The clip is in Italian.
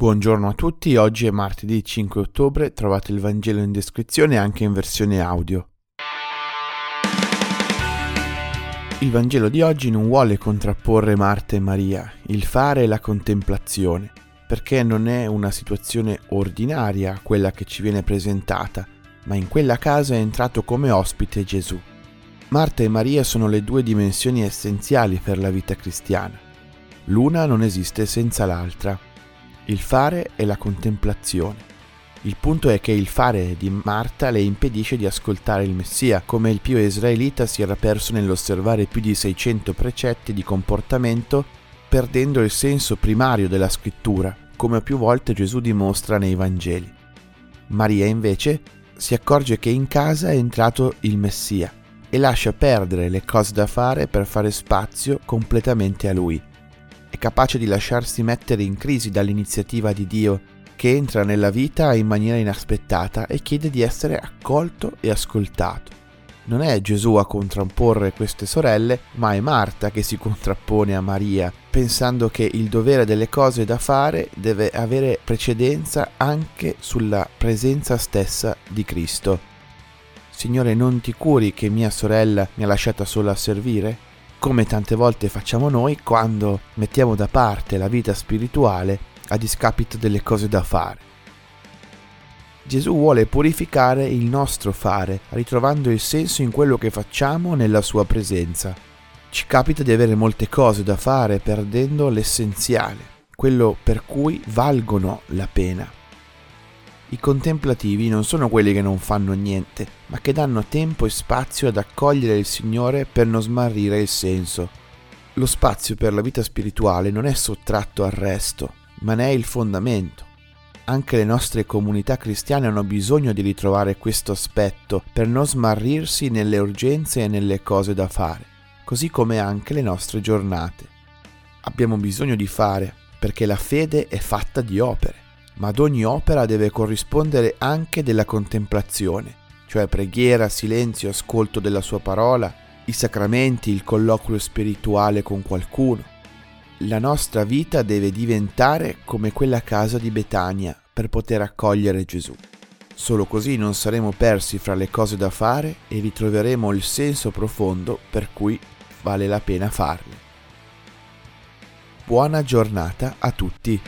Buongiorno a tutti, oggi è martedì 5 ottobre, trovate il Vangelo in descrizione anche in versione audio. Il Vangelo di oggi non vuole contrapporre Marta e Maria, il fare e la contemplazione, perché non è una situazione ordinaria quella che ci viene presentata, ma in quella casa è entrato come ospite Gesù. Marta e Maria sono le due dimensioni essenziali per la vita cristiana. L'una non esiste senza l'altra. Il fare e la contemplazione. Il punto è che il fare di Marta le impedisce di ascoltare il Messia, come il pio israelita si era perso nell'osservare più di 600 precetti di comportamento, perdendo il senso primario della scrittura, come più volte Gesù dimostra nei Vangeli. Maria, invece, si accorge che in casa è entrato il Messia e lascia perdere le cose da fare per fare spazio completamente a Lui. È capace di lasciarsi mettere in crisi dall'iniziativa di Dio, che entra nella vita in maniera inaspettata e chiede di essere accolto e ascoltato. Non è Gesù a contrapporre queste sorelle, ma è Marta che si contrappone a Maria, pensando che il dovere delle cose da fare deve avere precedenza anche sulla presenza stessa di Cristo. Signore, non ti curi che mia sorella mi ha lasciata sola a servire? Come tante volte facciamo noi quando mettiamo da parte la vita spirituale a discapito delle cose da fare. Gesù vuole purificare il nostro fare, ritrovando il senso in quello che facciamo nella sua presenza. Ci capita di avere molte cose da fare perdendo l'essenziale, quello per cui valgono la pena. I contemplativi non sono quelli che non fanno niente, ma che danno tempo e spazio ad accogliere il Signore per non smarrire il senso. Lo spazio per la vita spirituale non è sottratto al resto, ma ne è il fondamento. Anche le nostre comunità cristiane hanno bisogno di ritrovare questo aspetto per non smarrirsi nelle urgenze e nelle cose da fare, così come anche le nostre giornate. Abbiamo bisogno di fare, perché la fede è fatta di opere. Ma ad ogni opera deve corrispondere anche della contemplazione, cioè preghiera, silenzio, ascolto della sua parola, i sacramenti, il colloquio spirituale con qualcuno. La nostra vita deve diventare come quella casa di Betania per poter accogliere Gesù. Solo così non saremo persi fra le cose da fare e ritroveremo il senso profondo per cui vale la pena farle. Buona giornata a tutti!